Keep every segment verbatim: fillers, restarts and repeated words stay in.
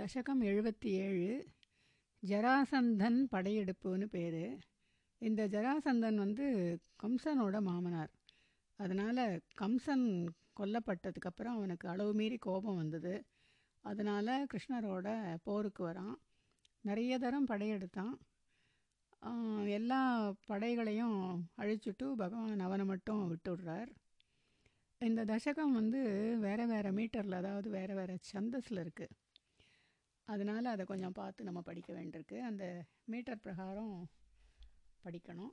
தசகம் எழுபத்தி ஏழு ஜராசந்தன் படையெடுப்புன்னு பேர். இந்த ஜராசந்தன் வந்து கம்சனோட மாமனார். அதனால் கம்சன் கொல்லப்பட்டதுக்கப்புறம் அவனுக்கு அளவு மீறி கோபம் வந்தது. அதனால் கிருஷ்ணரோட போருக்கு வரான். நிறைய தரம் படையெடுத்தான். எல்லா படைகளையும் அழிச்சுட்டு பகவான் அவனை மட்டும் விட்டுடுறார். இந்த தசகம் வந்து வேறு வேறு மீட்டரில், அதாவது வேறு வேறு சந்தஸில் இருக்குது. அதனால் அதை கொஞ்சம் பார்த்து நம்ம படிக்க வேண்டியிருக்கு. அந்த மீட்டர் பிரகாரம் படிக்கணும்.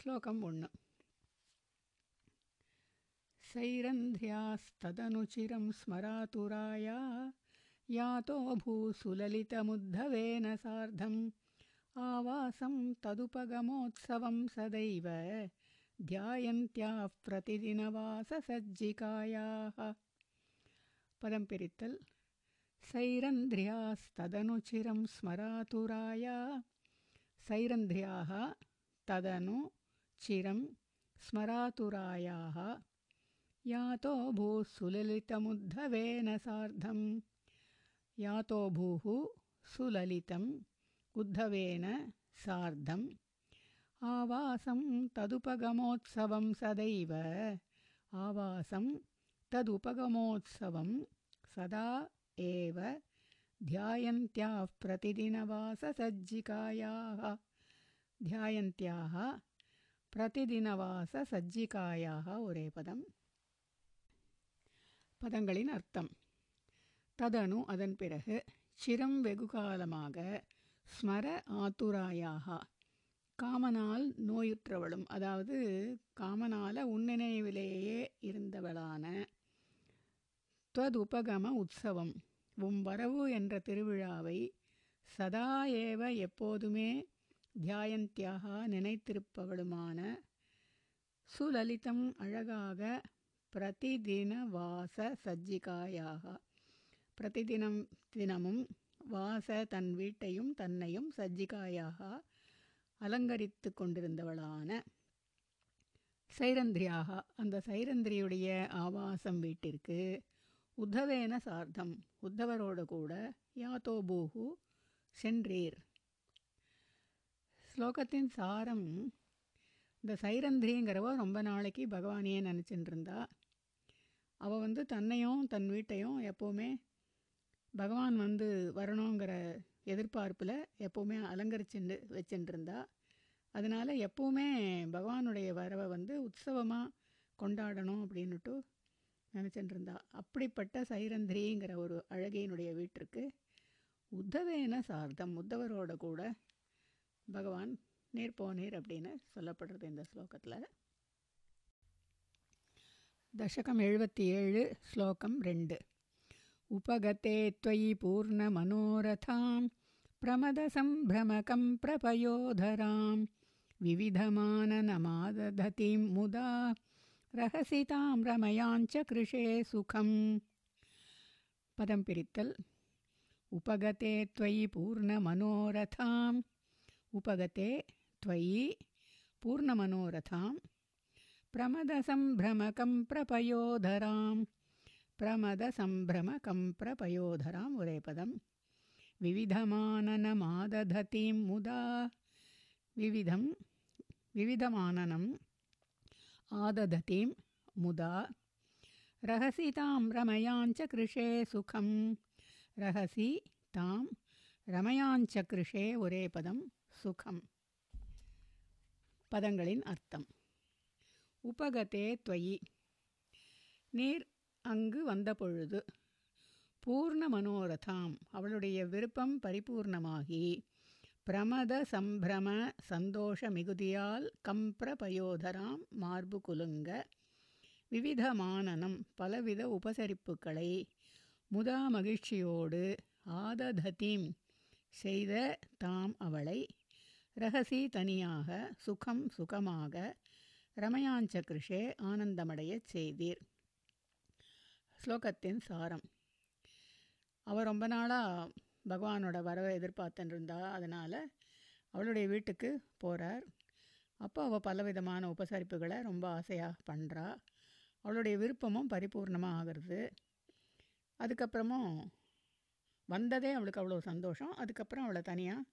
ஸ்லோகம் ஒன்று. சைரந்தியாஸ்ததனுச்சிரம் ஸ்மராதுராயா யாதோ பூசுலலிதமுத்தவேன சார்த்தம் ஆவாசம் ததுபகமோத்சவம் சதைவ தியாயந்த்யா பிரதிதினவாசசஜ்ஜிகாயாஹ. பதம் பிரித்தல். சைரந்திரியாஸ்ததனுச்சிரம் ஸ்மராதுராயா. சைரந்திரியாக ததனு சிரம் ஸ்மராதுராயாக யாதோ பூ சுலலிதமுத்தவேன சார்த்தம். யாதோ பூஹு சுலலிதம் உத்தவேன சார்த்தம் ஆவாசம் ததுபகமோத்சவம் சதைவ. ஆவாசம் ததுபகமோத்சவம் சதா ஏவ தியாயந்த்யாஹ் பிரதிதினவாசசஜ்ஜிகாயாஹ. தியாயந்த்யாஹ் பிரதிதினவாசசஜ்ஜிகாயாஹ. ஒரே பதம். பதங்களின் அர்த்தம். ததனு அதன் பிறகு, சிரம் வெகுகாலமாக, ஸ்மர ஆத்துராயாக காமனால் நோயுற்றவளும், அதாவது காமனால உன்னினைவிலேயே இருந்தவளான, துவதுபகம உற்சவம் உம் வரவு என்ற திருவிழாவை, சதா ஏவ எப்போதுமே, தியாயந்தியாக நினைத்திருப்பவளுமான, சுலலிதம் அழகாக, பிரதிதின வாச சஜ்ஜிகாயாக பிரதிதினம் தினமும், வாச தன் வீட்டையும் தன்னையும், சஜ்ஜிகாயாக அலங்கரித்து கொண்டிருந்தவளான சைரந்திரியாக அந்த சைரந்திரியுடைய ஆவாசம் வீட்டிற்கு, உத்தவேன சார்த்தம் உத்தவரோடு கூட, யாதோ பூஹு சென்றீர். ஸ்லோகத்தின் சாரம், இந்த சைரந்திரிங்கிறவ ரொம்ப நாளைக்கு பகவானையே நினச்சிட்டு இருந்தா. அவள் வந்து தன்னையும் தன் வீட்டையும் எப்போவுமே பகவான் வந்து வரணுங்கிற எதிர்பார்ப்பில் எப்போவுமே அலங்கரிச்சுண்டு வச்சுட்டுருந்தா. அதனால் எப்போவுமே பகவானுடைய வரவை வந்து உற்சவமாக கொண்டாடணும் அப்படின்னுட்டு நினச்சிட்டுருந்தா. அப்படிப்பட்ட சைரந்திரிங்கிற ஒரு அழகையினுடைய வீட்டிற்கு உத்தவேன சார்த்தம் உத்தவரோட கூட பகவான் நீர் போனீர் அப்படின்னு சொல்லப்படுறது இந்த ஸ்லோகத்தில். தசகம் எழுபத்தி ஏழு ஸ்லோகம் ரெண்டு. உபகதே த்வயி பூர்ணமனோரதாம் பிரமதசம்பிரமகம் பிரபயோதராம் விவிதமானநமாதததிம் முதா ரஹசிதாம் ரமயாஞ்ச கிருஷே சுகம். பதம் பிரித்தல். உபகதே த்வயி பூர்ணமனோரதாம். உபகதே த்வயி பூர்ணமனோரதாம் பிரமதசம்பிரமகம் பிரபயோதராம். பிரமத சம்பிரம கம்பிரபயோதராம். ஒரே பதம். விவிதமானநமாதததீம் முதா. விவிதம் விவிதமானனம் ஆதததீம் முதா ரஹசி தாம் ரமயாஞ்ச கிருஷே சுகம். ரஹசி தாம் ரமயாஞ்ச கிருஷே. ஒரே பதம். சுகம். பதங்களின் அர்த்தம். உபகதே த்வயி நீர் அங்கு வந்தபொழுது, பூர்ண மனோரதாம் அவளுடைய விருப்பம் பரிபூர்ணமாகி, பிரமத சம்பிரம சந்தோஷ மிகுதியால், கம்பிரபயோதராம் மார்பு குலுங்க, விவிதமானனம் பலவித உபசரிப்புகளை, முதா மகிழ்ச்சியோடு, ஆதததீம் செய்த தாம் அவளை, ரகசி தனியாக, சுகம் சுகமாக, ரமயாஞ்ச கிருஷே ஆனந்தமடையச் செய்தீர். ஸ்லோகத்தின் சாரம். அவள் ரொம்ப நாளாக பகவானோட வரவை எதிர்பார்த்துட்டு இருந்தா. அதனால் அவளுடைய வீட்டுக்கு போகிறார். அப்போ அவள் பலவிதமான உபசரிப்புகளை ரொம்ப ஆசையாக பண்ணுறா. அவளுடைய விருப்பமும் பரிபூர்ணமாக ஆகிறது. அதுக்கப்புறமும் வந்ததே அவளுக்கு அவ்வளோ சந்தோஷம். அதுக்கப்புறம் அவளை தனியாக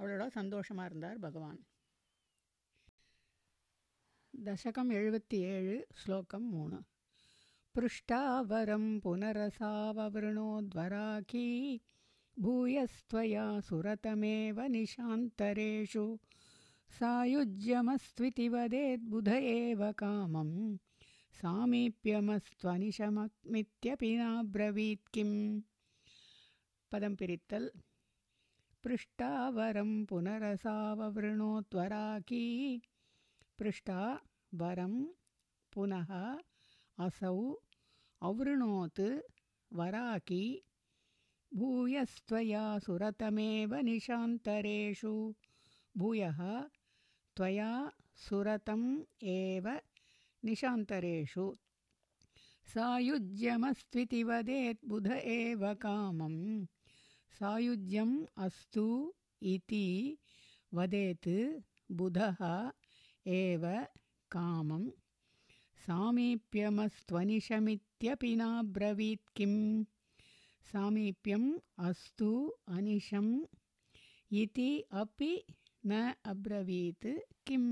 அவளோட சந்தோஷமாக இருந்தார் பகவான். தசகம் எழுபத்தி ஏழு ஸ்லோகம் மூணு. புருஷ்டாவரம் புனரசாவவருணோத்வராகி பூயஸ்த்வயா சுரதமேவ நிஷாந்தரேஷு சாயுஜ்யமஸ்த்விதி வதேத் புத ஏவ காமம் சாமீப்பியமஸ்த்வனிஷமித்யபினாப்ரவீத் கிம். பதம் பிரித்தல். பிருஷ்டாவரம் புனரசாவவருணோத்வராகி. பிருஷ்டா வரம் புனக அசௌ அவ்ருணோத்து வராகி பூயஸ்த்வயா சுரதமேவ நிஷாந்தரேஷு. பூயஹ துவயா சுரதம் ஏவ நிஷாந்தரேஷு சாயுஜ்யமஸ்த்விதி வதேத் புத ஏவ காமம் சாயுஜ்யம் அஸ்து இதி வதேத் புதஹ ஏவ காமம் சாமீப்பியமஸ்த்வனிஷமித்யபினாப்ரவீத் கிம். சாமீப்பியம் அஸ்து அனிஷம் இதி அப்பி ந அப்ரவீத் கிம்.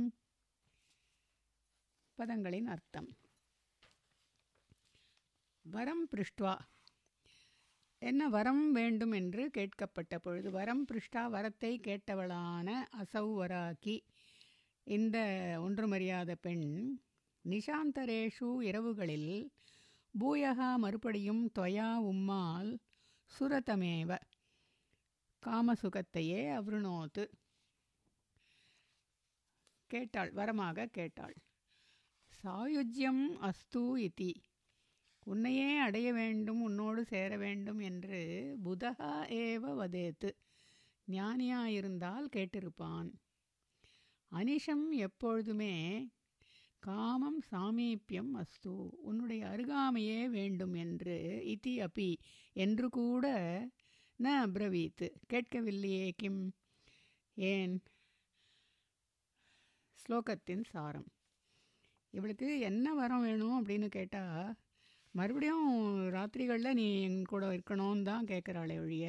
பதங்களின் அர்த்தம். வரம் பிருஷ்டுவா என்ன வரம் வேண்டும் என்று கேட்கப்பட்ட பொழுது வரம் பிருஷ்டா வரத்தை கேட்டவளான அசௌவராகி இந்த ஒன்றுமறியாத பெண் நிஷாந்தரேஷு இரவுகளில் பூயகா மறுபடியும் தொயா உம்மால் சுரதமேவ காமசுகத்தையே அவ்ருணோத்து கேட்டாள் வரமாக கேட்டாள். சாயுஜ்யம் அஸ்து இதி உன்னையே அடைய வேண்டும் உன்னோடு சேர வேண்டும் என்று புதஹா ஏவ வதேத்து ஞானியாயிருந்தால் கேட்டிருப்பான். அனிஷம் எப்பொழுதுமே காமம் சாமீப்பியம் அஸ்து உன்னுடைய அருகாமையே வேண்டும் என்று இதி அப்பி என்று கூட ந அப்ரவீத்து கேட்கவில்லையே கிம் ஏன்? ஸ்லோகத்தின் சாரம். இவளுக்கு என்ன வரம் வேணும் அப்படின்னு கேட்டால் மறுபடியும் ராத்திரிகளில் நீ என் கூட இருக்கணும்னு தான் கேட்குறாளே ஒழிய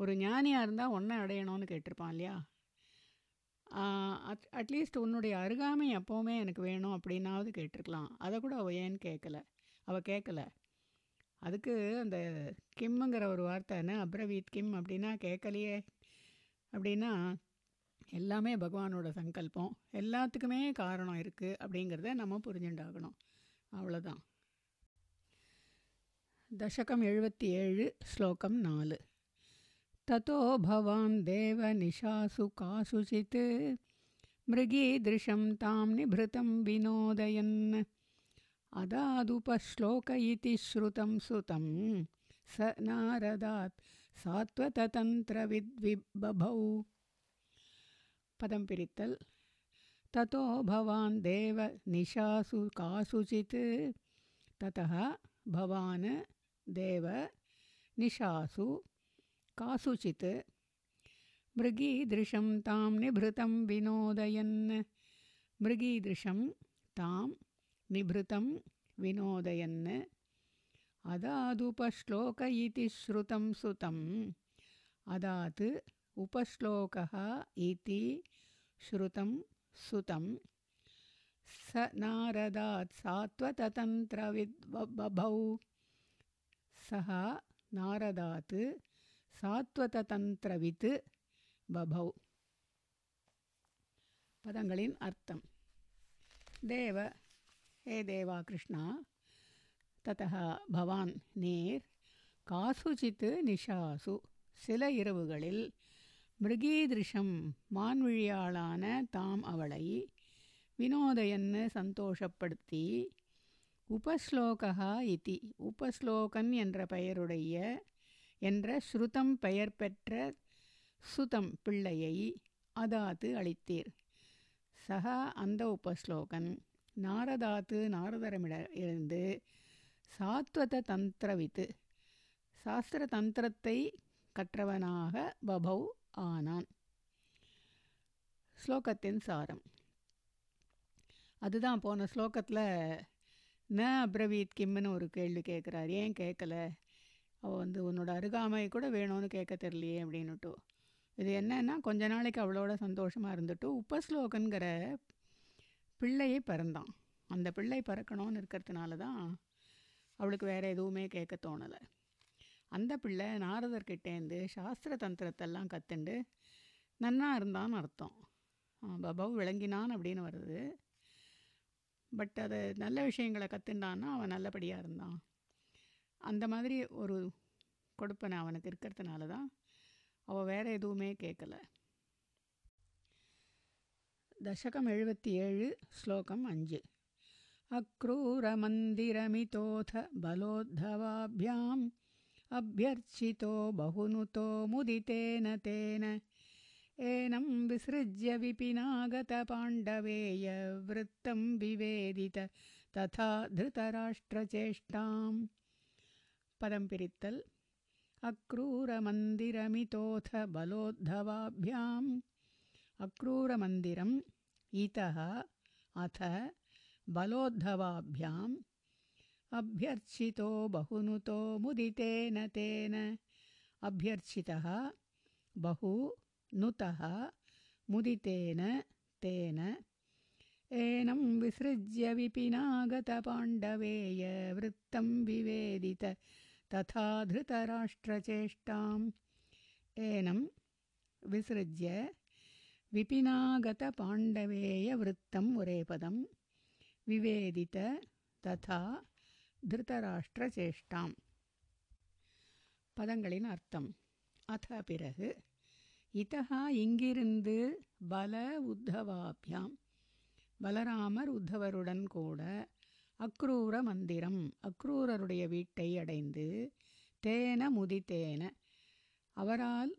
ஒரு ஞானியாக இருந்தால் ஒன்றை அடையணும்னு கேட்டிருப்பான் இல்லையா? அட் அட்லீஸ்ட் உன்னுடைய அருகாமை எப்போவுமே எனக்கு வேணும் அப்படின்னாவது கேட்டிருக்கலாம். அதை கூட அவள் ஏன்னு கேட்கல அவள் கேட்கலை. அதுக்கு அந்த கிம்முங்கிற ஒரு வார்த்தை என்ன அப்ரவீத் கிம் அப்படின்னா கேட்கலையே அப்படின்னா எல்லாமே பகவானோட சங்கல்பம், எல்லாத்துக்குமே காரணம் இருக்குது அப்படிங்கிறத நம்ம புரிஞ்சுண்டாகணும். அவ்வளோதான். தசகம் எழுபத்தி ஏழு ஸ்லோகம் நாலு. ததோ பவான் தேவ நிஷாசு காசுசித் மிருகீதிருஷம் தாம் நிபிருதம் வினோதயன் அதாதுபஸ்லோக இதி ஸ்ருதம் சுதம் ச நாரதாத் சாத்வதந்திரவித் விபபௌ. பதம் பிரித்தல். ததோ பவான் தேவ நிஷாசு காசுசித். ததஹ பவான் தேவ நிஷாசு காசுசித் மிருகீதிருஷம் தாம் நிபிருதம் வினோதயன். மிருகீதிருஷம் தாம் நிபிருதம் வினோதயன் அதாத் உபஸ்லோக இதி ஸ்ருதம் சுதம். அதாத் உபஸ்லோகஹ இதி ஸ்ருதம் சுதம் ச நாரதாத் சாத்வதந்திரவித் பபௌ. சஹ நாரதாத் சாத்வதந்திரவித் பபௌ. பதங்களின் அர்த்தம். தேவ ஹே தேவா கிருஷ்ணா. ததஹ பவான் நீர் காசுசித் நிஷாசு சில இரவுகளில் மிருகீதிருஷம் மான்விழியாளான தாம் அவளை வினோதயன்னு சந்தோஷப்படுத்தி உபஸ்லோகா இதி உபஸ்லோகன் என்ற பெயருடைய என்ற ஸ்ருதம் பெயர் பெற்ற சுதம் பிள்ளையை அதாத்து அளித்தீர். சஹா அந்த உபஸ்லோகன் நாரதாத்து நாரதரமிட இருந்து சாத்வத தந்திரவித்து சாஸ்திர தந்திரத்தை கற்றவனாக பபௌ ஆனான். ஸ்லோகத்தின் சாரம் அதுதான். போன ஸ்லோகத்தில் ந அப்ரவீத் கிம்னு ஒரு கேள்வி கேட்குறார். ஏன் கேட்கலை அவள் வந்து உன்னோட அருகாமை கூட வேணும்னு கேட்க தெரியலையே அப்படின்னுட்டு. இது என்னன்னா, கொஞ்ச நாளைக்கு அவளோட சந்தோஷமாக இருந்துட்டு உபஸ்லோகன்கிற பிள்ளையே பிறந்தான். அந்த பிள்ளை பிறக்கணும்னு இருக்கிறதுனால தான் அவளுக்கு வேறு எதுவுமே கேட்க தோணலை. அந்த பிள்ளை நாரதர்கிட்டேருந்து சாஸ்திர தந்திரத்தெல்லாம் கற்றுண்டு நன்னா இருந்தான்னு அர்த்தம். பபவ் விளங்கினான் அப்படின்னு வருது. பட் அது நல்ல விஷயங்களை கற்றுண்டான்னா அவன் நல்லபடியாக இருந்தான். அந்த மாதிரி ஒரு கொடுப்பனை அவனுக்கு இருக்கிறதுனால தான் அவள் வேறு எதுவுமே கேட்கலை. தசகம் எழுபத்தி ஏழு ஸ்லோகம் அஞ்சு. அக்ரூர மந்திரமிதோத பலோத்தவாபியாம் அபியர்ச்சிதோ பஹுனுதோ முதிதேன தேன ஏனம் விசிருஜ்ய விபிநாகத பாண்டவேய விருத்தம் விவேதித ததா திருதராஷ்டிரசேஷ்டாம். பதம் பிரித்தல். அக்ரூர மந்திரமிதோத பலோத்தவாபியாம். அக்ரூர மந்திரம் இதஹ அத பலோத்தவாபியாம் அபியர்ச்சிதோ பஹுனுதோ முதிதேன தேன. அபியர்ச்சிதஹ பஹு நுதஹ முதிதேன தேன ஏனம் விசிருஜ்ய விபிநாகத பாண்டவேய விருத்தம் விவேதித ததா திருதராஷ்டிரசேஷ்டாம். ஏனம் விசிருஜ்ய விபிநாகத பாண்டவேய விருத்தம் ஒரே பதம் விவேதித ததா திருதராஷ்டிரசேஷ்டாம். பதங்களின் அர்த்தம். அத பிறகு, இதஹா இங்கிருந்து, பல உத்தவாபியாம் பலராமர் உத்தவருடன் கூட, அக்ரூர மந்திரம் அக்ரூரருடைய வீட்டை அடைந்து, தேன முதித்தேன அவரால்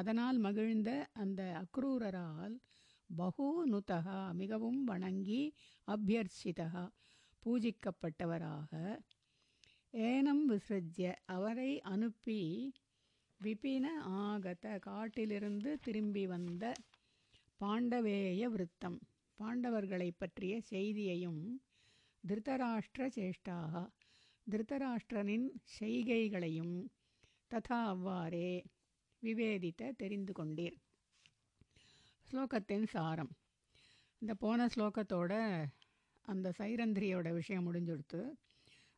அதனால் மகிழ்ந்த அந்த அக்ரூரரால், பகு நுதஹா மிகவும் வணங்கி, அபியர்சிதா பூஜிக்கப்பட்டவராக, ஏனம் விசிருஜ்ய அவரை அனுப்பி, விபின ஆகத காட்டிலிருந்து திரும்பி வந்த, பாண்டவேய விருத்தம் பாண்டவர்களை பற்றிய செய்தியையும், திருதராஷ்டிர சேஷ்டாக திருதராஷ்டிரனின் செய்கைகளையும், ததா அவ்வாறே விவேதித்த தெரிந்து கொண்டீர். ஸ்லோகத்தின் சாரம். இந்த போன ஸ்லோகத்தோட அந்த சைரந்திரியோட விஷயம் முடிஞ்சுடுத்து.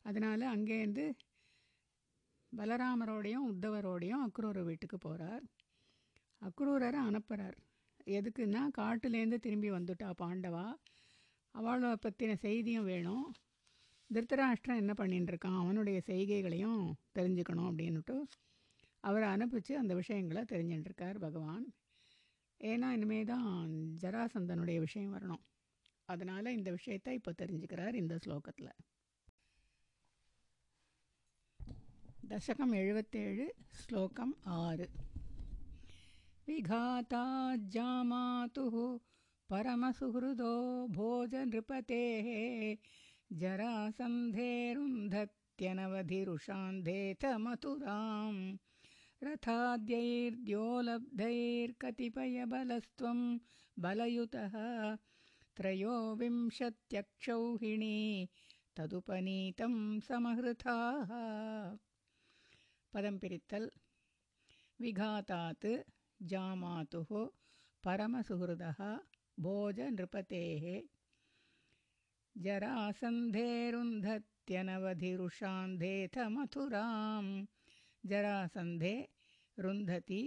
அதனால் அங்கேருந்து பலராமரோடையும் உத்தவரோடையும் அக்ரூர வீட்டுக்கு போகிறார். அக்ரூரரை அனுப்புகிறார். எதுக்குன்னா, காட்டுலேருந்து திரும்பி வந்துட்டா பாண்டவா, அவளை பற்றின செய்தியும் வேணும், திருதராஷ்டிரன் என்ன பண்ணிட்டு இருக்கான் அவனுடைய செய்கைகளையும் தெரிஞ்சுக்கணும் அப்படின்னுட்டு அவரை அனுப்பிச்சு அந்த விஷயங்களை தெரிஞ்சுட்டுருக்கார் பகவான். ஏன்னா இனிமேல் தான் ஜராசந்தனுடைய விஷயம் வரணும். அதனால் இந்த விஷயத்தை இப்போ தெரிஞ்சுக்கிறார் இந்த ஸ்லோகத்தில். தசகம் எழுபத்தேழு ஸ்லோகம் ஆறு. விகாதா ஜாமாதுஹு பரமசுஹ்ருதோ போஜ நிருபதேஹே ஜராசந்தேருந்தத்யனவதிருஷாந்தேத மதுராம் ரதாத்யைர்த்யோலப்தைர்கதிபய பலஸ்த்வம் பலயுதஹ த்ரயோவிம்சத்யக்ஷௌஹிணி ததுபநீதம் சமஹ்ருதாஹ. பதம் பிரித்தல். விகாதாத் ஜாமாதுஹ பரமசுஹ்ருதஹ போஜ நிருபதேஹே ஜராசந்தேருந்தத்யனவதி ருஷாந்தேத மதுராம். ஜராசந்தே ருந்ததி,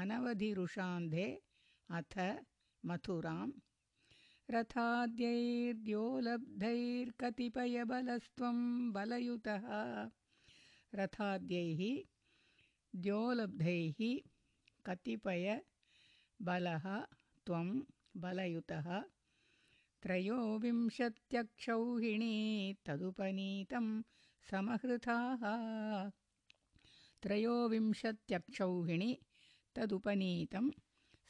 அனவதி ருஷாந்தே அத மதுராம். ரதாத்யைர்த்யோலப்தைர்கதிபயபலஸ்த்வம் பலயுதஹ ரதாத்யைஹி த்யோலப்தைஹி கதிபய பலஹ த்வம் பலயுதஹ த்ரயோவிம்சத்யக்ஷௌஹிணி ததுபநீதம் சமஹ்ருதாஹ த்ரயோவிம்சத்யக்ஷௌஹிணி ததுபநீதம்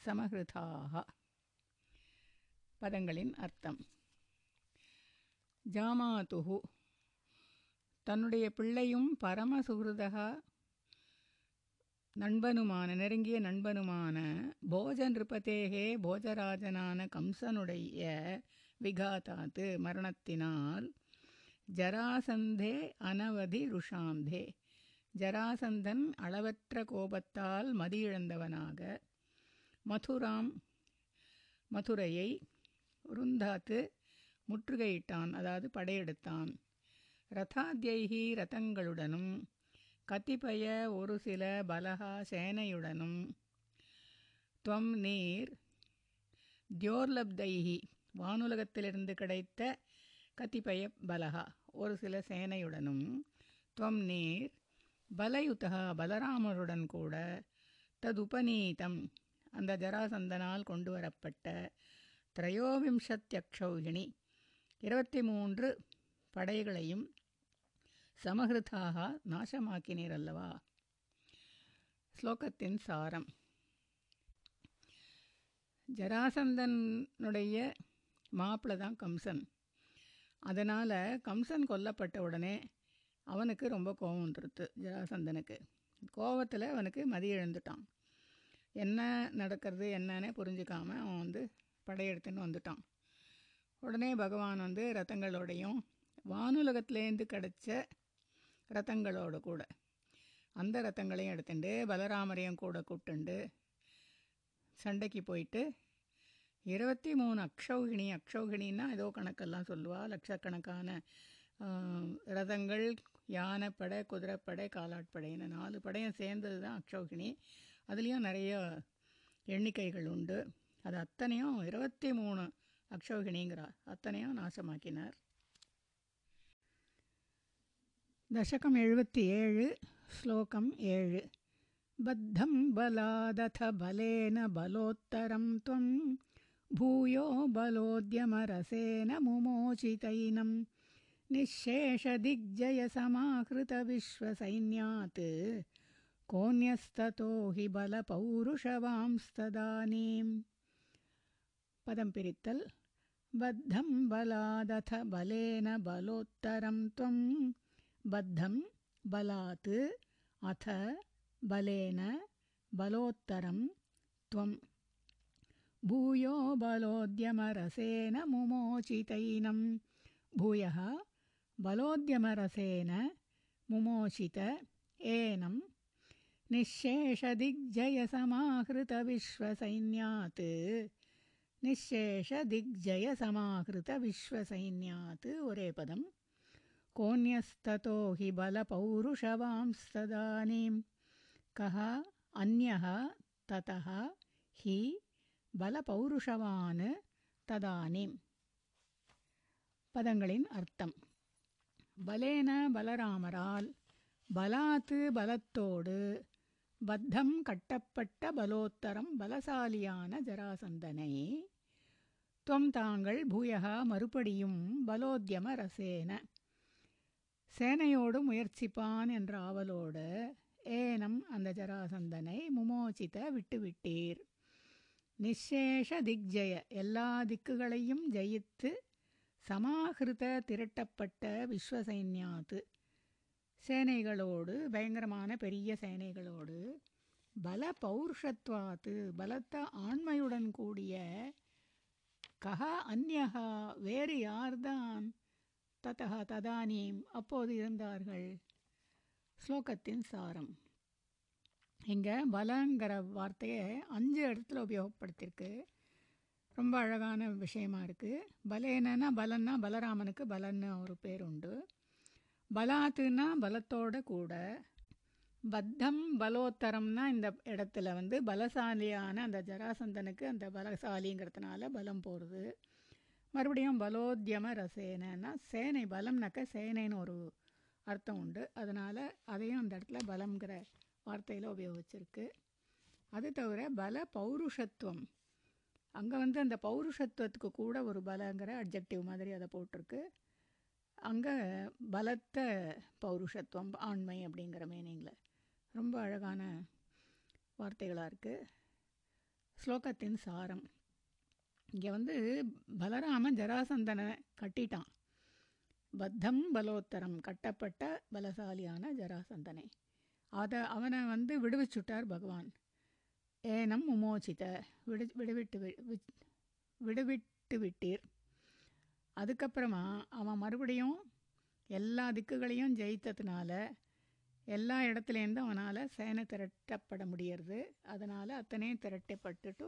சமஹ்ருதாஹ. பதங்களின் அர்த்தம். ஜாமாதுஹு தன்னுடைய பிள்ளையும் பரமசுஹ்ருதஹா நண்பனுமான நெருங்கிய நண்பனுமான போஜ நிருபதேகே போஜராஜனான கம்சனுடைய விகாதாத்து மரணத்தினால் ஜராசந்தே அனவதி ருஷாந்தே ஜராசந்தன் அளவற்ற கோபத்தால் மதியிழந்தவனாக மதுராம் மதுரையை ருந்தாத்து முற்றுகையிட்டான், அதாவது படையெடுத்தான். ரதாத்யைகி ரதங்களுடனும் கத்திபய ஒரு சில பலகா சேனையுடனும் துவம் நீர் தியோர்லப்தைகி வானுலகத்திலிருந்து கிடைத்த கத்திபய பலகா ஒரு சில சேனையுடனும் துவம் நீர் பலயுதகா பலராமருடன் கூட ததுபநீதம் அந்த ஜராசந்தனால் கொண்டு வரப்பட்ட திரையோவிம்சத்யக்ஷௌகிணி இருபத்தி மூன்று படைகளையும் சமஹிருதாக நாசமாக்கினீர் அல்லவா. ஸ்லோகத்தின் சாரம். ஜராசந்தனுடைய மாப்பிள்ளை தான் கம்சன். அதனால் கம்சன் கொல்லப்பட்ட உடனே அவனுக்கு ரொம்ப கோபம் வந்துடுது. ஜராசந்தனுக்கு கோபத்தில் அவனுக்கு மதிய எழுந்துட்டான். என்ன நடக்கிறது என்னன்னே புரிஞ்சுக்காம அவன் வந்து படையெடுத்துன்னு வந்துட்டான். உடனே பகவான் வந்து ரத்தங்களோடையும் வானுலகத்திலேருந்து கிடச்ச ரத்தங்களோடு கூட அந்த ரத்தங்களையும் எடுத்துட்டு பலராமரையும் கூட கூப்பிட்டுண்டு சண்டைக்கு போயிட்டு இருபத்தி மூணு அக்ஷௌகிணி அக்ஷௌகிணின்னா ஏதோ கணக்கெல்லாம் சொல்லுவாள், லட்சக்கணக்கான ரதங்கள், யானைப்படை, குதிரைப்படை, காலாட்படைன்னு நாலு படையும் சேர்ந்தது தான் அக்ஷௌகிணி. அதுலேயும் நிறைய எண்ணிக்கைகள் உண்டு. அது அத்தனையும் இருபத்தி மூணு அக்ஷௌகிணிங்கிறார், அத்தனையும் நாசமாக்கினார். தசகம் எழுபத்தி ஏழு, ஸ்லோகம் ஏழு. பத்தம் பலாதத பலேன பலோத்தரம் துவம் பூயோ பலோத்யமரசேன முமோசிதைனம் நிசேஷதிஜய சமாஹிருத விஸ்வசைன்யாத் கோன்யஸ்ததோ ஹி பல பௌருஷவாம்ஸ்ததானீம். பதம் பிரித்தல். பத்தம் பலாதத பலேன பலோத்தரம் துவம். பத்தம் பலாத், அத பலேன, பலோத்தரம் துவம், பூயோ பலோத்யமரசேன முமோசிதைனம். பூயः பலோத்யமரசேன முமோசித ஏனம் நிசேஷதிஜயசமாஹிருதவிஸ்வசைன்யாத் நிசேஷதிஜயசமாஹிருதவிஸ்வசைன்யாத். ஒரே பதம். கோன்யஸ்ததோ ஹி பல பௌருஷவாம்ஸ்ததானீம். கஹ அன்யஹ ததஹ ஹி பல பௌருஷவான் ததானீம். பதங்களின் அர்த்தம். பலேன பலராமரால், பலாத்து பலத்தோடு, பத்தம் கட்டப்பட்ட பலோத்தரம் பலசாலியான ஜராசந்தனை, துவம் தாங்கள், பூயகா மறுபடியும், பலோத்யம ரசேன சேனையோடு முயற்சிப்பான் என்ற ஆவலோடு, ஏனம் அந்த ஜராசந்தனை, முமோசித விட்டுவிட்டீர், நிசேஷ திக்ஜய எல்லா திக்குகளையும் ஜெயித்து, சமாஹிருத திரட்டப்பட்ட விஸ்வசைன்யாத்து சேனைகளோடு பயங்கரமான பெரிய சேனைகளோடு, பல பௌருஷத்வாத்து பலத்த ஆண்மையுடன் கூடிய, கஹ அந்யஹா வேறு யார்தான், ததஹா ததானீம் அப்போது இருந்தார்கள். ஸ்லோகத்தின் சாரம். இங்கே பலங்கிற வார்த்தையை அஞ்சு இடத்துல உபயோகப்படுத்தியிருக்கு. ரொம்ப அழகான விஷயமா இருக்குது. பலேனா பலன்னா பலராமனுக்கு பலன்னு ஒரு பேர் உண்டு. பலாத்துன்னா பலத்தோட கூட, பத்தம் பலோத்தரம்னா இந்த இடத்துல வந்து பலசாலியான அந்த ஜராசந்தனுக்கு அந்த பலசாலிங்கிறதுனால பலம் போகிறது. மறுபடியும் பலோத்யம ரசேனா சேனை, பலம்னாக்க சேனைன்னு ஒரு அர்த்தம் உண்டு. அதனால் அதையும் அந்த இடத்துல பலம்ங்கிற வார்த்தையில் உபயோகிச்சிருக்கு. அது தவிர பல பௌருஷத்துவம், அங்கே வந்து அந்த பௌருஷத்துவத்துக்கு கூட ஒரு பலங்கிற அட்ஜெக்டிவ் மாதிரி அதை போட்டிருக்கு. அங்கே பலத்த பௌருஷத்துவம், ஆண்மை அப்படிங்கிற மீனிங்கில் ரொம்ப அழகான வார்த்தைகளாக இருக்குது. ஸ்லோகத்தின் சாரம். இங்கே வந்து பலராமன் ஜராசந்தனை கட்டிட்டான். பத்தம் பலோத்தரம் கட்டப்பட்ட பலசாலியான ஜராசந்தனை, அதை அவனை வந்து விடுவிச்சுட்டார் பகவான். ஏனம் முமோசித விடு விடுவிட்டு விடுவிட்டு விட்டீர். அதுக்கப்புறமா அவன் மறுபடியும் எல்லா திக்குகளையும் ஜெயித்ததுனால எல்லா இடத்துலேருந்தும் அவனால் சேனை திரட்டப்பட முடியறது. அதனால் அத்தனையும் திரட்டப்பட்டுட்டு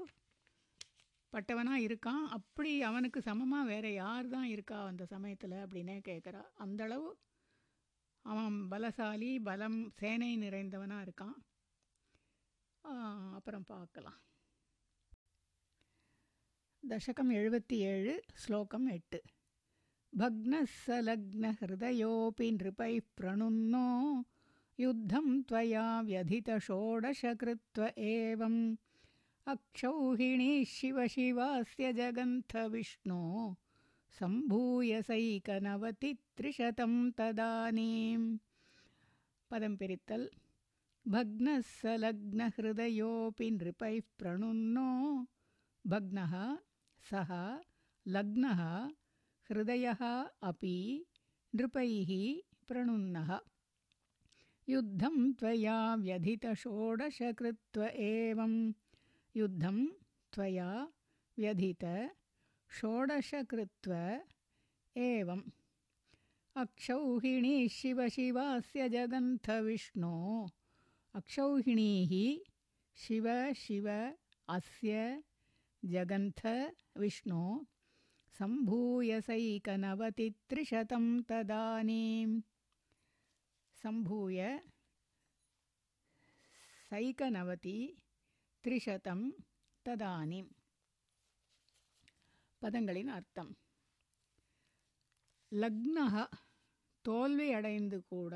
பட்டவனாக இருக்கான். அப்படி அவனுக்கு சமமாக வேறு யார் தான் இருக்கா அந்த சமயத்தில் அப்படின்னே கேட்குறா. அந்தளவு அவன் பலசாலி, பலம், சேனை நிறைந்தவனாக இருக்கான். அப்புறம் பார்க்கலாம். தசகம் எழுபத்தி ஏழு, ஸ்லோகம் எட்டு. பக்னசலக்னஹிருதயோபி நிருபை பிரணுன்னோ யுத்தம் த்வயா வியதித ஷோடசகிருத்வ ஏவம் அக்ஷௌஹிணி சிவ சிவாஸ்ய ஜகந்த விஷ்ணோ சம்பூய சைகநவதி த்ரிஷதம் ததானீம். பதம் பிரித்தல். பக்னசலக்னஹிருதயோபி நிருபை பிரணுன்னோ. பக்னஹ சஹ, லக்னஹ ஹிருதயஹ அபி, நிருபைஹி பிரணுன்னஹ. யுத்தம் த்வயா வியதித ஷோடஷ கிருத்வ ஏவம். யுத்தம் த்வயா வியதித ஷோடஷ கிருத்வ ஏவம் அக்ஷௌஹிணி சிவ சிவாஸ்ய ஜகந்த விஷ்ணோ. அக்ஷௌஹிணீஹி சிவ சிவ அஸ்ய ஜகந்த விஷ்ணோ சம்பூய சைகநவதி த்ரிஷதம் ததானீம். சம்பூய சைகநவதி த்ரிஷதம் ததானீம். பதங்களின் அர்த்தம். லக்னஹ தோல்வி அடைந்து கூட,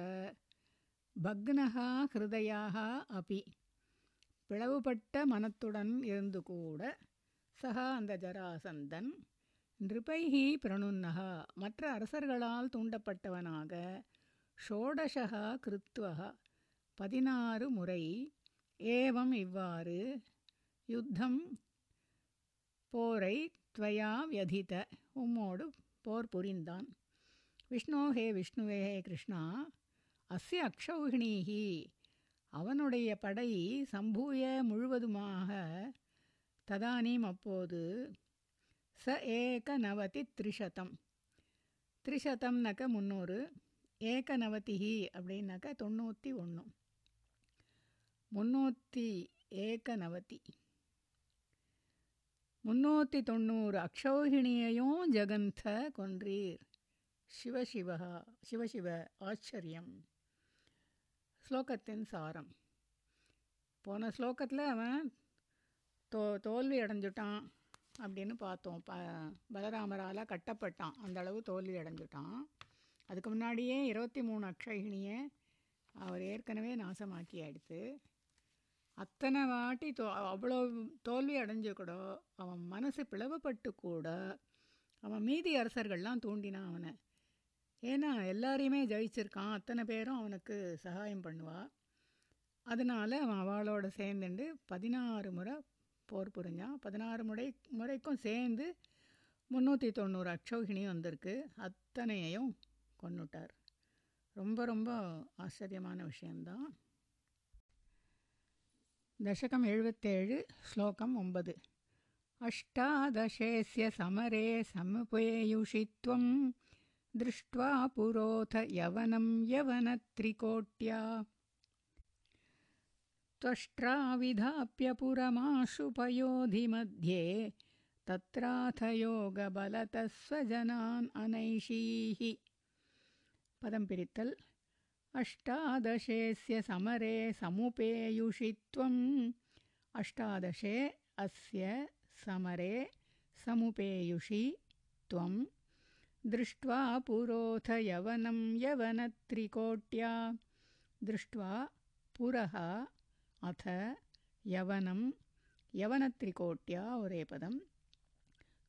பக்னஹா ஹிருதயாக அபி பிளவுபட்ட மனத்துடன் இருந்து கூட, சஹா அந்த ஜராசந்தன், நிருபைஹி பிரணுன்னஹா மற்ற அரசர்களால் தூண்டப்பட்டவனாக, ஷோடஷா கிருத்வஹா பதினாறு முறை, ஏவம் இவ்வாறு, யுத்தம் போரை, த்வயா வியதித உம்மோடு போர் புரிந்தான், விஷ்ணோ ஹே விஷ்ணுவே ஹே கிருஷ்ணா, அஸ்ய அக்ஷௌஹிணீஹி அவனுடைய படை, சம்பூய முழுவதுமாக, ததானீம் அப்போது, ச ஏகநவதி த்ரிஷதம், த்ரிஷதம்னாக்க முந்நூறு, ஏகநவதிஹி அப்படின்னாக்க தொண்ணூற்றி ஒன்று, முந்நூற்றி ஏகநவதி, முந்நூற்றி தொண்ணூறு அக்ஷௌஹிணியையும் ஜெகந்த கொன்றீர், சிவசிவா சிவசிவ ஆச்சரியம். ஸ்லோகத்தின் சாரம். போன ஸ்லோகத்தில் அவன் தோ தோல்வி அடைஞ்சுட்டான் அப்படின்னு பார்த்தோம். ப பலராமரால் கட்டப்பட்டான், அந்தளவு தோல்வி அடைஞ்சுட்டான். அதுக்கு முன்னாடியே இருபத்தி மூணு அக்ஷௌஹிணியை அவர் ஏற்கனவே நாசமாக்கி ஆயிடுத்து. அத்தனை வாட்டி தோ அவ்வளோ தோல்வி அடைஞ்சு கூட, அவன் மனசு பிளவுபட்டு கூட, அவன் மீதி அரசர்கள்லாம் தூண்டினான் அவனை. ஏன்னா எல்லாரையுமே ஜெயிச்சிருக்கான், அத்தனை பேரும் அவனுக்கு சகாயம் பண்ணுவா. அதனால் அவன் அவளோட சேர்ந்துண்டு பதினாறு முறை போர் புரிஞ்சான். பதினாறு முறை முறைக்கும் சேர்ந்து முந்நூற்றி தொண்ணூறு அக்ஷௌஹிணியும் வந்திருக்கு, அத்தனையையும் கொன்னுட்டார். ரொம்ப ரொம்ப ஆச்சரியமான விஷயந்தான். தசகம் எழுபத்தேழு, ஸ்லோகம் ஒன்பது. அஷ்டாதசேஸ்ய சமரே சமபேயுஷித்வம் திருஷ்ட்வா புரோத யவனம் யவனத்ரிகோட்யா த்வஷ்ட்ரா விதாப்ய புரமாஷுபயோதி மத்யே தத்ராத யோக பலதஸ்வஜனான் அனைஷீஹி. பதம் பிரித்தல். அஷ்டாதசேஸ்ய சமரே சமுபேயுஷித்வம். அஷ்டாதசே அஸ்ய சமரே சமுபேயுஷி த்வம் திருஷ்ட்வா புரோத யவனம் யவனத்ரிகோட்யா திருஷ்ட்வா புரஹ அத யவனம் யவனத்ரிகோட்யா ஒரே பதம்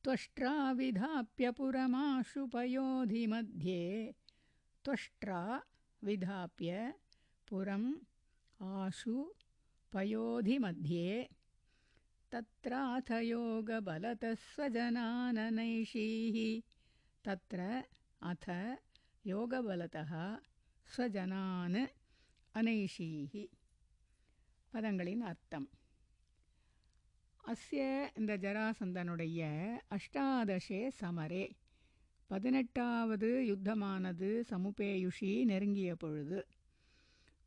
த்வஷ்ட்ரா விதாப்ய புரமாஷுபயோதி மத்யே த்வஷ்ட்ரா விதாப்ய புரம் ஆஷு பயோதி மத்யே தத்ராத யோக பலதஸ்வஜனானனைஷீஹி தத்ர அத யோகபலதஹ ஸ்வஜனான் அனைஷீஹி. பதங்களின் அர்த்தம். அஸ்ய இந்த ஜராசந்தனுடைய அஷ்டாதசே சமரே பதினெட்டாவது யுத்தமானது சமுபேயுஷி நெருங்கிய பொழுது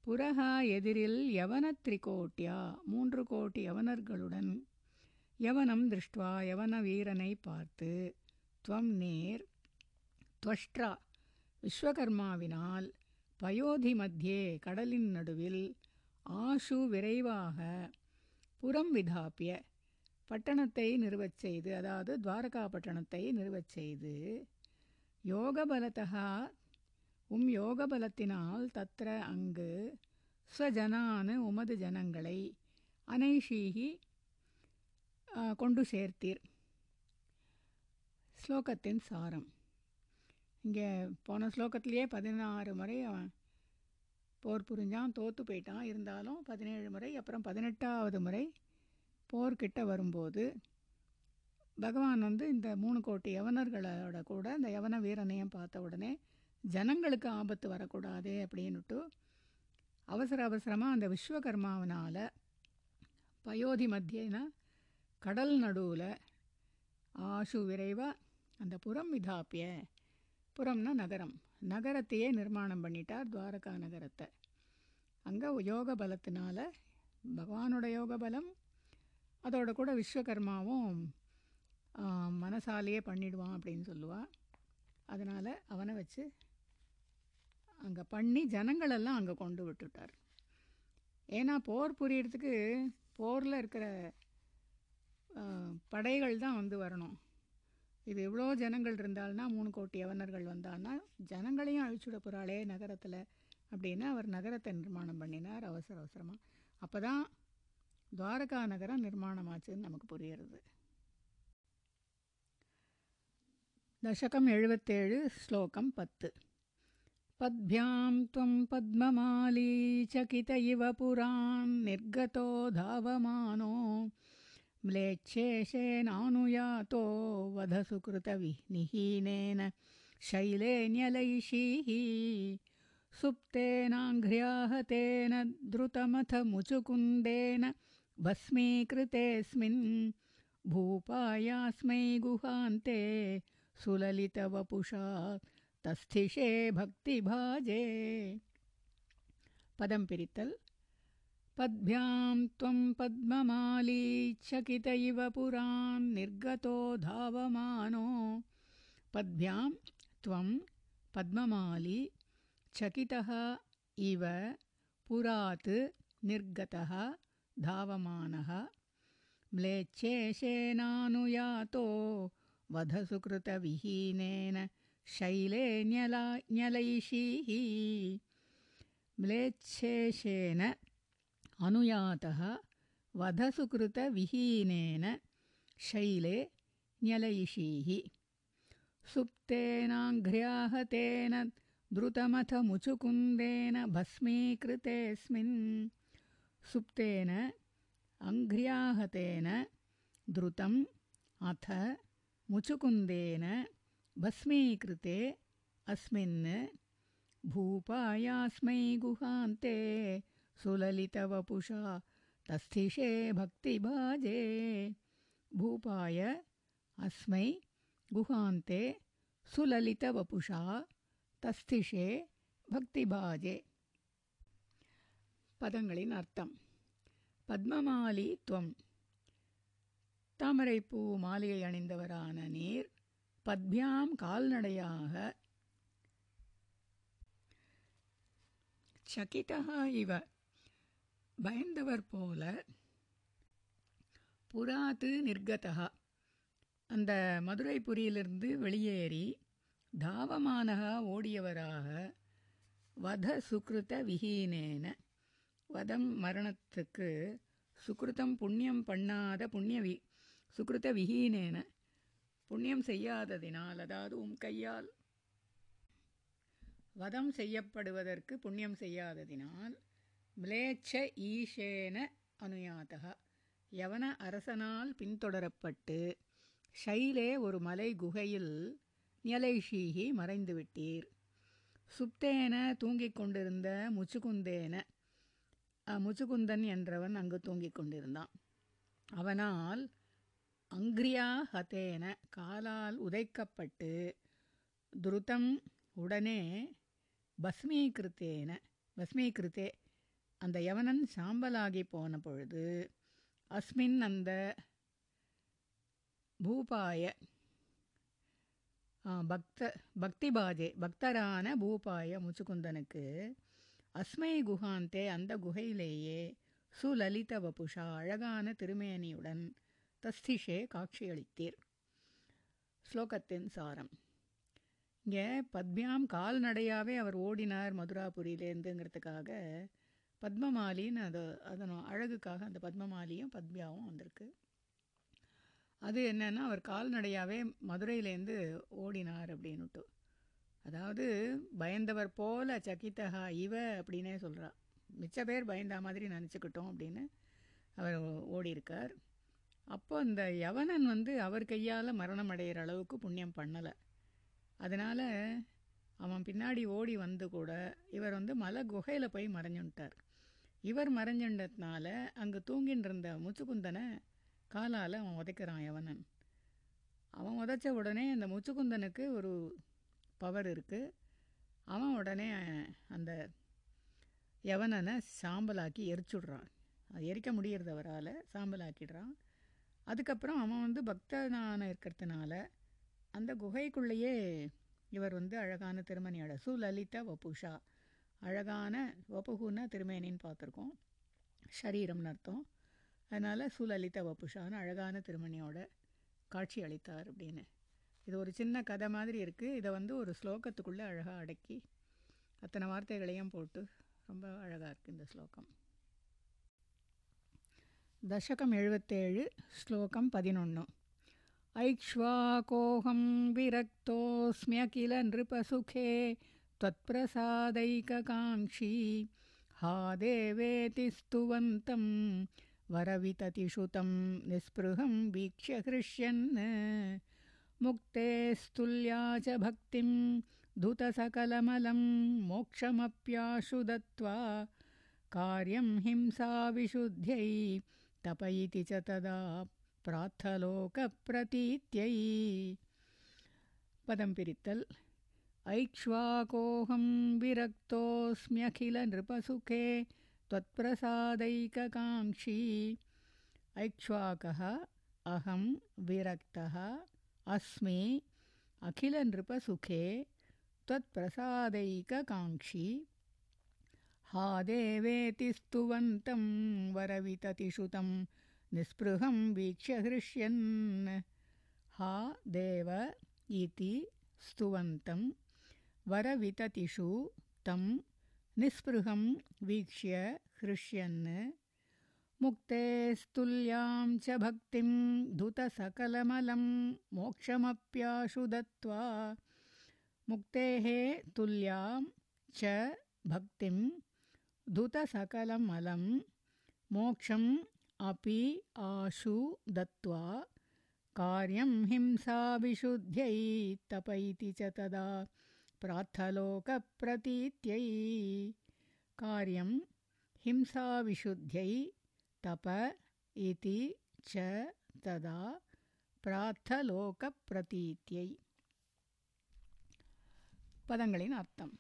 புரகா எதிரில் யவனத்ரிகோட்டியா மூன்று கோட்டி யவனர்களுடன் யவனம் திருஷ்டுவா யவன வீரனை பார்த்து துவம் நேர் துவஷ்ட்ரா விஸ்வகர்மாவினால் பயோதி மத்தியே கடலின் நடுவில் ஆஷு விரைவாக புறம் விதாப்பிய பட்டணத்தை நிறுவச் செய்து, அதாவது துவாரகா பட்டணத்தை நிறுவச் செய்து, யோகபலத்தகா உம் யோகபலத்தினால் தத்திர அங்கு ஸ்வஜனான உமது ஜனங்களை அனைஷீகி கொண்டு சேர்த்தீர். ஸ்லோகத்தின் சாரம். இங்கே போன ஸ்லோகத்திலேயே பதினாறு முறை அவன் போர் புரிஞ்சான், தோற்று போயிட்டான். இருந்தாலும் பதினேழு முறை, அப்புறம் பதினெட்டாவது முறை போர்கிட்ட வரும்போது பகவான் வந்து இந்த மூணு கோட்டி யவனர்களோட கூட இந்த யவன வீரனையும் பார்த்த உடனே ஜனங்களுக்கு ஆபத்து வரக்கூடாது அப்படின்னுட்டு அவசர அவசரமாக அந்த விஸ்வகர்மாவனால் பயோதி மத்தியனா கடல் நடுவில் ஆஷு விரைவாக அந்த புறம் விதாப்பிய, புறம்னா நகரம், நகரத்தையே நிர்மாணம் பண்ணிட்டார், துவாரகா நகரத்தை. அங்கே யோக பலத்தினால, பகவானோட யோக பலம் அதோட கூட விஸ்வகர்மாவும் மனசாலேயே பண்ணிடுவான் அப்படின்னு சொல்லுவாள். அதனால் அவனை வச்சு அங்கே பண்ணி ஜனங்களெல்லாம் அங்கே கொண்டு விட்டுட்டார். ஏன்னா போர் புரியறதுக்கு போரில் இருக்கிற படைகள் தான் வந்து வரணும். இது இவ்வளோ ஜனங்கள் இருந்தால்னா, மூணு கோட்டி யவனர்கள் வந்தான்னா ஜனங்களையும் அழிச்சுட போகிறாளே நகரத்தில் அப்படின்னு அவர் நகரத்தை நிர்மாணம் பண்ணினார் அவசர அவசரமாக. அப்போ தான் துவாரகா நகரம் நிர்மாணமாச்சுன்னு நமக்கு புரிகிறது. தசகம் எழுபத்தேழு, ஸ்லோகம் பத்து. பத்பியாம் த்வம் பத்மமாலீ சகித இவ புரான் நிர்கதோ தாவமானோ ம்லேச்சேஷே நானுயாதோ வதசுகிருத விநிஹீனேன சைலே ந்யலைஷீஹி சுப்தேனாங்க்ரியாஹதேன த்ருதமத முச்சுகுந்தேன பஸ்மீகிருதேஸ்மின் பூபாயாஸ்மை குஹாந்தே சுலலித வபுஷா தஸ்திஷே பக்தி பாஜே. பதம் பிரித்தல். பத்பியாம் த்வம் பத்மமாலீ சகித இவ புரான் நிர்கதோ தாவமானோ. பத்பியாம் த்வம் பத்மமாலீ சகிதஹ இவ புராத் நிர்கதஹ தாவமானஹ ம்லேச்சேஷேனானுயாதோ வதசுகிருத விஹீனேன சைலே ஞலா ஞலைஷீஹி. ம்லேச்சேஷேன அனுயாதஹ வதசுகிருத விஹீனேன சைலே ஞலைஷீஹி சுப்தேனாங்க்ரியாஹதேன த்ருதமத முச்சுகுந்தேன பஸ்மீகிருதேஸ்மின். சுப்தேன அங்க்ரியாஹதேன த்ருதம் அத முச்சுகுந்தேன பஸ்மீகிருதே அஸ்மின் பூபாயாஸ்மை குஹாந்தே சுலலித வபுஷா தஸ்திஷே பக்தி பாஜே. பூபாய அஸ்மை குஹாந்தே சுலலித வபுஷா தஸ்திஷே பக்தி பாஜே. பதங்களின் அர்த்தம். பத்மமாலி துவம் தாமரைப்பூ மாலையை அணிந்தவரான நீர், பத்பியாம் கால்நடையாக, சகிதஹா இவ பயந்தவர் போல, புராத்து நிர்கதா அந்த மதுரைபுரியிலிருந்து வெளியேறி, தாவமானகா ஓடியவராக, வத சுக்ருத விஹீனேன வதம் மரணத்துக்கு, சுக்ருதம் புண்ணியம் பண்ணாத புண்ணிய வி சுக்ருத விஹீனேன புண்ணியம் செய்யாததினால், அதாவது உம் கையால் வதம் செய்யப்படுவதற்கு புண்ணியம் செய்யாததினால், மிலேச்ச ஈஷேன அனுயாதா யவன அரசனால் பின்தொடரப்பட்டு, ஷைலே ஒரு மலை குகையில், ஞலைஷீகி மறைந்துவிட்டீர். சுப்தேன தூங்கிக் கொண்டிருந்த, முச்சுகுந்தேன முச்சுகுந்தன் என்றவன் அங்கு தூங்கிக் கொண்டிருந்தான், அவனால் அங்கிரியா ஹதேன காலால் உதைக்கப்பட்டு, துருதம் உடனே, பஸ்மீகிருத்தேன பஸ்மீகிருத்தே அந்த யவனன் சாம்பலாகி போன பொழுது அஸ்மின் அந்த பூபாய பக்த பக்திபாஜே பக்தரான பூபாய முச்சுக்குந்தனுக்கு அஸ்மை குஹாந்தே அந்த குகையிலேயே சுலலித வபுஷா அழகான திருமேனியுடன் தஸ்திஷே காட்சியளித்தீர். ஸ்லோகத்தின் சாரம். இங்கே பத்மியாம் கால்நடையாகவே அவர் ஓடினார் மதுராபுரியிலேருந்துங்கிறதுக்காக பத்மமாலின்னு அது அதன் அழகுக்காக அந்த பத்மமாலியும் பத்மியாவும் வந்திருக்கு. அது என்னென்னா அவர் கால்நடையாகவே மதுரையிலேருந்து ஓடினார் அப்படின்னுட்டு. அதாவது பயந்தவர் போல சகிதஹா இவ அப்படின்னே சொல்கிறா. மிச்ச பேர் பயந்தா மாதிரி நினச்சிக்கிட்டோம் அப்படின்னு அவர் ஓடியிருக்கார். அப்போது இந்த யவனன் வந்து அவர் கையால் மரணம் அடைகிற அளவுக்கு புண்ணியம் பண்ணலை. அதனால் அவன் பின்னாடி ஓடி வந்து கூட இவர் வந்து மலை குகையில் போய் மறைஞ்சுட்டார். இவர் மறைஞ்சுட்டதுனால அங்கே தூங்கின்னு இருந்த முச்சுக்குந்தனை காலால் அவன் உதைக்கிறான் யவனன். அவன் உதைச்ச உடனே அந்த முச்சுக்குந்தனுக்கு ஒரு பவர் இருக்குது. அவன் உடனே அந்த யவனனை சாம்பலாக்கி எரிச்சுடுறான். அது எரிக்க முடியறது அவரால், சாம்பலாக்கிடுறான். அதுக்கப்புறம் அவன் வந்து பக்தனான இருக்கிறதுனால அந்த குகைக்குள்ளேயே இவர் வந்து அழகான திருமணியோட சுலலித வபுஷா அழகான வபுகுன்னா திருமேனின்னு பார்த்துருக்கோம், ஷரீரம்னு அர்த்தம். அதனால் சுலலித வபுஷான்னு அழகான திருமணியோட காட்சி அளித்தார் அப்படின்னு. இது ஒரு சின்ன கதை மாதிரி இருக்குது. இதை வந்து ஒரு ஸ்லோகத்துக்குள்ளே அழகாக அடக்கி அத்தனை வார்த்தைகளையும் போட்டு ரொம்ப அழகாக இருக்குது இந்த ஸ்லோகம். தசகம் எழுபத்தேழு, ஸ்லோகம் பதினொன்று. ஐக்ஷ்வாகோஹம் விரக்தோஸ்மி அகில நிருபசுகே த்வத்ப்ரசாதைகாங்ஷி ஹா தேவேதி ஸ்துவந்தம் வரவிததிஷுதம் நிஸ்பிருஹம் வீக்ஷ்ய ஹ்ருஷ்யன் முக்தேஸ்துல்யாச பக்திம் துதசகலமலம் மோக்ஷமப்யாசு தத்வா காரியம் ஹிம்சா விசுத்யை தபயிதி ச ததா பிரார்த்தலோக பிரதீத்யை. பதம் பிரித்தல். ஐக்ஷ்வாகோஹம் விரக்தோஸ்மி அகில நிருபசுகே த்வத்ப்ரசாதைகாங்ஷி. ஐக்ஷ்வாகா அகம் விரக்தஹ அஸ்மி அகில நிருபசுகே த்வத்ப்ரசாதைகாங்ஷி ஹா தேவேதி ஸ்துவந்தம் வரவிததிஷுதம் நிஸ்பிருஹம் வீக்ஷ்ய ஹ்ருஷ்யன். ஹா தேவ இதி ஸ்துவந்தம் வரவிததிஷு தம் நிஸ்பிருஹம் வீக்ஷ்ய ஹ்ருஷ்யன் முக்தேஸ்துல்யாம் ச பக்திம் துதசகலமலம் மோக்ஷமப்யாசு தத்வா. முக்தேஹே துல்யாம் ச பக்திம் துதசகலமலம் மோக்ஷம் அபி ஆஷு தத்வா காரியம் ஹிம்சா விசுத்யை தபயிதி ச ததா பிரார்த்தலோக பிரதீத்யை. காரியம் ஹிம்சா விசுத்யை தப இதி ச ததா பிரார்த்தலோக பிரதீத்யை. பதங்களின் அர்த்தம்.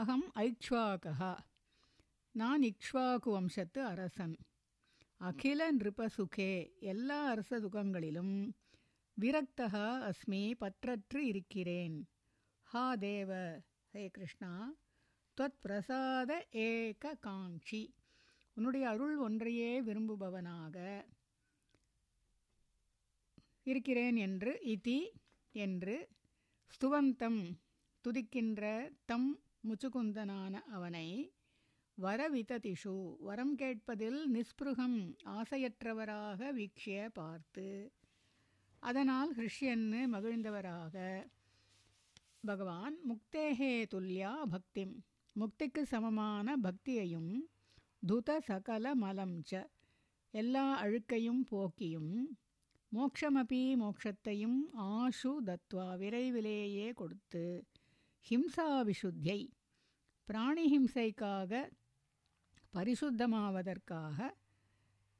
அகம் ஐக்ஷ்வாகா, நான் இக்ஷ்வாகு வம்சத்து அரசன். அகில நிருபசுகே, எல்லா அரச சுகங்களிலும். விரக்தஹா அஸ்மி, பற்றற்று இருக்கிறேன். ஹா தேவ, ஹே கிருஷ்ணா, த்வத் பிரசாத ஏக காங்ஷி, உன்னுடைய அருள் ஒன்றையே விரும்புபவனாக இருக்கிறேன் என்று. இதி என்று ஸ்துவந்தம் துதிக்கின்ற தம் முச்சுக்குந்தனான அவனை வரவிததிஷு வரம் கேட்பதில் நிஸ்பிருகம் ஆசையற்றவராக வீக்ஷிய பார்த்து, அதனால் ஹிருஷ்யன்னு மகிழ்ந்தவராக பகவான். முக்தேஹே துல்யா பக்திம், முக்திக்கு சமமான பக்தியையும். துத சகல மலம்ச, எல்லா அழுக்கையும் போக்கியும். மோக்ஷமபி, மோக்ஷத்தையும். ஆஷு தத்வா, விரைவிலேயே கொடுத்து. ஹிம்சா விசுத்தியை, பிராணிஹிம்சைக்காக பரிசுத்தமாவதற்காக.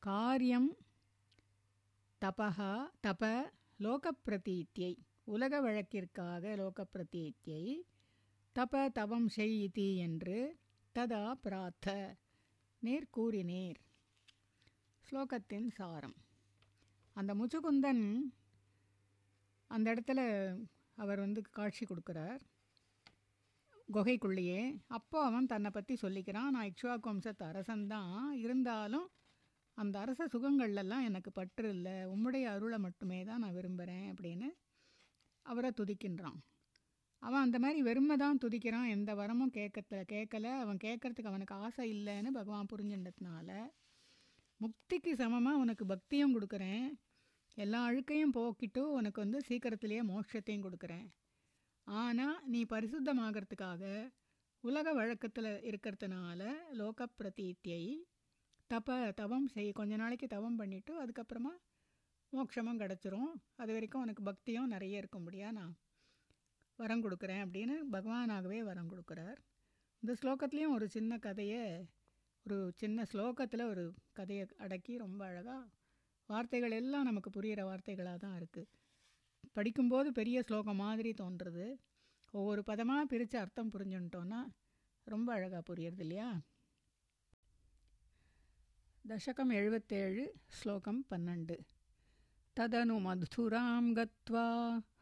காரியம் தபஹா தப லோகப்பிரதீத்தியை, உலக வழக்கிற்காக லோகப்பிரதீத்தியை. தப தவம் செய்தி என்று. ததா பிரார்த்த, நேர் கூறினேர். ஸ்லோகத்தின் சாரம். அந்த முச்சுக்குந்தன் அந்த இடத்துல அவர் வந்து காட்சி கொடுக்குறார் குகைக்குள்ளேயே. அப்போ அவன் தன்னை பற்றி சொல்லிக்கிறான், நான் இக்ஷ்வாக்கு வம்சத்து அரசன்தான், இருந்தாலும் அந்த அரச சுகங்கள்லாம் எனக்கு பற்று இல்லை, உம்முடைய அருளை மட்டுமே தான் நான் விரும்புகிறேன் அப்படின்னு அவரை துதிக்கின்றான். அவன் அந்த மாதிரி வெறுமை தான் துதிக்கிறான், எந்த வரமும் கேட்கல கேட்கலை அவன் கேட்கறதுக்கு அவனுக்கு ஆசை இல்லைன்னு பகவான் புரிஞ்சுன்றதுனால முக்திக்கு சமமாக உனக்கு பக்தியும் கொடுக்குறேன், எல்லா அழுக்கையும் போக்கிட்டு உனக்கு வந்து சீக்கிரத்திலேயே மோட்சத்தையும் கொடுக்குறேன். ஆனால் நீ பரிசுத்தமாகறதுக்காக உலக வழக்கத்தில் இருக்கிறதுனால லோக பிரதீத்தியை தப தவம் செய், கொஞ்ச நாளைக்கு தவம் பண்ணிவிட்டு அதுக்கப்புறமா மோட்சமும் கிடச்சிரும், அது வரைக்கும் உனக்கு பக்தியும் நிறைய இருக்க முடியா நான் வரம் கொடுக்குறேன் அப்படின்னு பகவானாகவே வரம் கொடுக்குறார். இந்த ஸ்லோகத்துலேயும் ஒரு சின்ன கதையை, ஒரு சின்ன ஸ்லோகத்தில் ஒரு கதையை அடக்கி ரொம்ப அழகாக வார்த்தைகள் எல்லாம் நமக்கு புரிகிற வார்த்தைகளாக தான் இருக்குது. படிக்கும்போது பெரிய ஸ்லோகம் மாதிரி தோன்றுறது, ஒவ்வொரு பதமாக பிரித்து அர்த்தம் புரிஞ்சுட்டோன்னா ரொம்ப அழகாக புரியுறது இல்லையா. தசகம் எழுபத்தேழு, ஸ்லோகம் பன்னெண்டு. ததனு மதுராம் கத்வா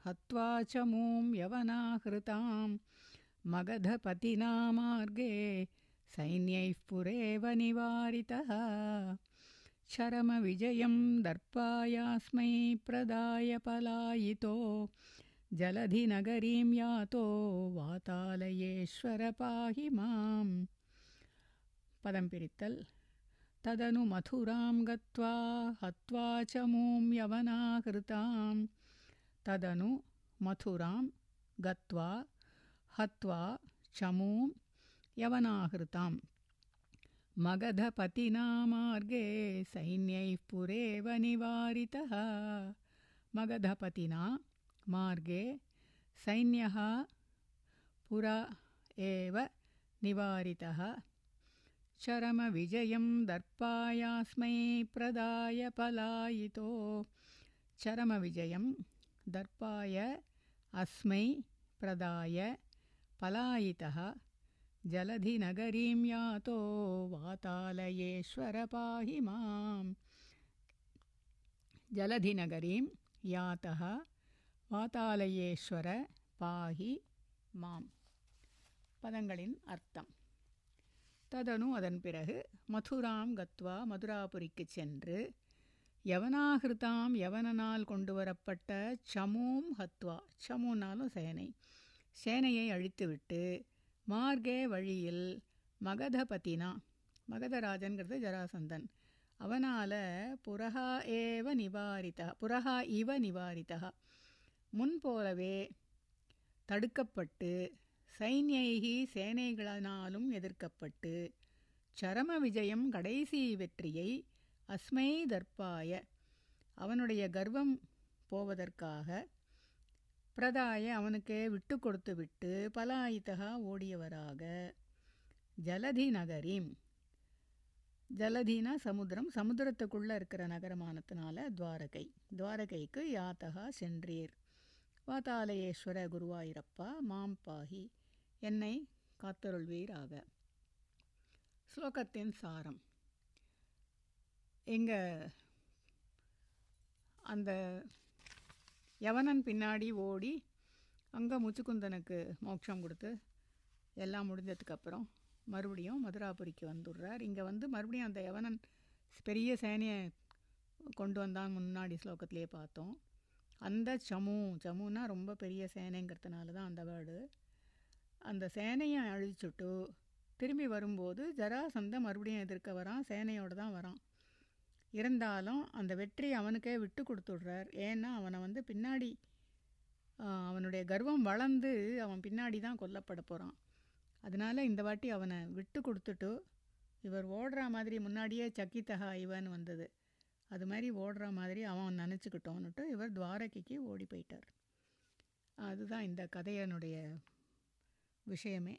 ஹத்வா சமூம் யவனாஹிருதாம் மகதபதினா மார்கே சைன்யைஃ புரேவ நிவாரிதஹ சரம விஜயம் தர்பாயாஸ்மை பிரதாய பலாயிதோ ஜலதி நகரீம் யாதோ வாதாலயேஸ்வர பாஹி மாம். பதம் பிரித்தல். ததனு மதுராம் கத்வா ஹத்வா சமூம் யவனாஹிருதாம். ததனு மதுராம் கத்வா ஹத்வா சமூம் யவனாஹிருதாம் மகதபதினா மார்கே சைன்யைஃ புரேவ நிவாரிதஹ. மகதபதினா மார்கே சைன்யைஃ புரா ஏவ நிவாரிதஹ சரம விஜயம் தர்பாயாஸ்மை பிரதாய பலாயிதோ. சரம விஜயம் தர்பாய அஸ்மை பிரதாய பலாயிதஹ ஜலதி நகரீம் யாதோ வாதாலயேஸ்வர பாஹி மாம். ஜலதி நகரீம் யாதஹ வாதாலயேஸ்வர பாஹி மாம். பதங்களின் அர்த்தம். ததனு அதன் பிறகு, மதுராம் கத்வா மதுராபுரிக்கு சென்று, யவனாகிருதாம் யவனனால் கொண்டு வரப்பட்ட, சமூம் ஹத்வா சமூனாலும் சேனை, சேனையை அழித்துவிட்டு, மார்கே வழியில், மகதபதினா மகதராஜன்கிறது ஜராசந்தன், அவனால் புரஹா ஏவ நிவாரிதா புரஹா இவ நிவாரிதா முன்போலவே தடுக்கப்பட்டு, சைன்யைகி சேனைகளானாலும் எதிர்க்கப்பட்டு, சரம விஜயம் கடைசி வெற்றியை, அஸ்மை தர்பாய அவனுடைய கர்வம் போவதற்காக, பிரதாய அவனுக்கே விட்டு கொடுத்து விட்டு, பலாயிதா ஓடியவராக, ஜலதி நகரீம் ஜலதினா சமுத்திரம், சமுத்திரத்துக்குள்ளே இருக்கிற நகரமானத்தினால துவாரகை, துவாரகைக்கு யாத்தகா சென்றீர், வாதாலயேஸ்வர குருவாயிரப்பா மாம் பாஹி என்னை காத்தருள்வீராக. ஸ்லோகத்தின் சாரம். எங்க அந்த யவனன் பின்னாடி ஓடி அங்கே முச்சுக்குந்தனுக்கு மோட்சம் கொடுத்து எல்லாம் முடிஞ்சதுக்கப்புறம் மறுபடியும் மதுராபுரிக்கு வந்துடுறார். இங்கே வந்து மறுபடியும் அந்த யவனன் பெரிய சேனையை கொண்டு வந்தான், முன்னாடி ஸ்லோகத்திலே பார்த்தோம். அந்த சமூ சமூனா ரொம்ப பெரிய சேனைங்கிறதுனால தான் அந்த வேர்டு. அந்த சேனையை அழிச்சுட்டு திரும்பி வரும்போது ஜராசந்த மறுபடியும் எதிர்க்க வரான், சேனையோடு தான் வரான். இருந்தாலும் அந்த வெற்றி அவனுக்கே விட்டு கொடுத்துடுறார். ஏன்னா அவனை வந்து பின்னாடி அவனுடைய கர்வம் வளர்ந்து அவன் பின்னாடி தான் கொல்லப்பட போகிறான். அதனால் இந்த வாட்டி அவனை விட்டு கொடுத்துட்டு, இவர் ஓடுற மாதிரி முன்னாடியே சக்கித்தகா இவன் வந்தது அது மாதிரி ஓடுற மாதிரி அவன் நினச்சிக்கிட்டோன்னுட்டு இவர் துவாரகைக்கு ஓடி போயிட்டார். அதுதான் இந்த கதையனுடைய விஷயமே.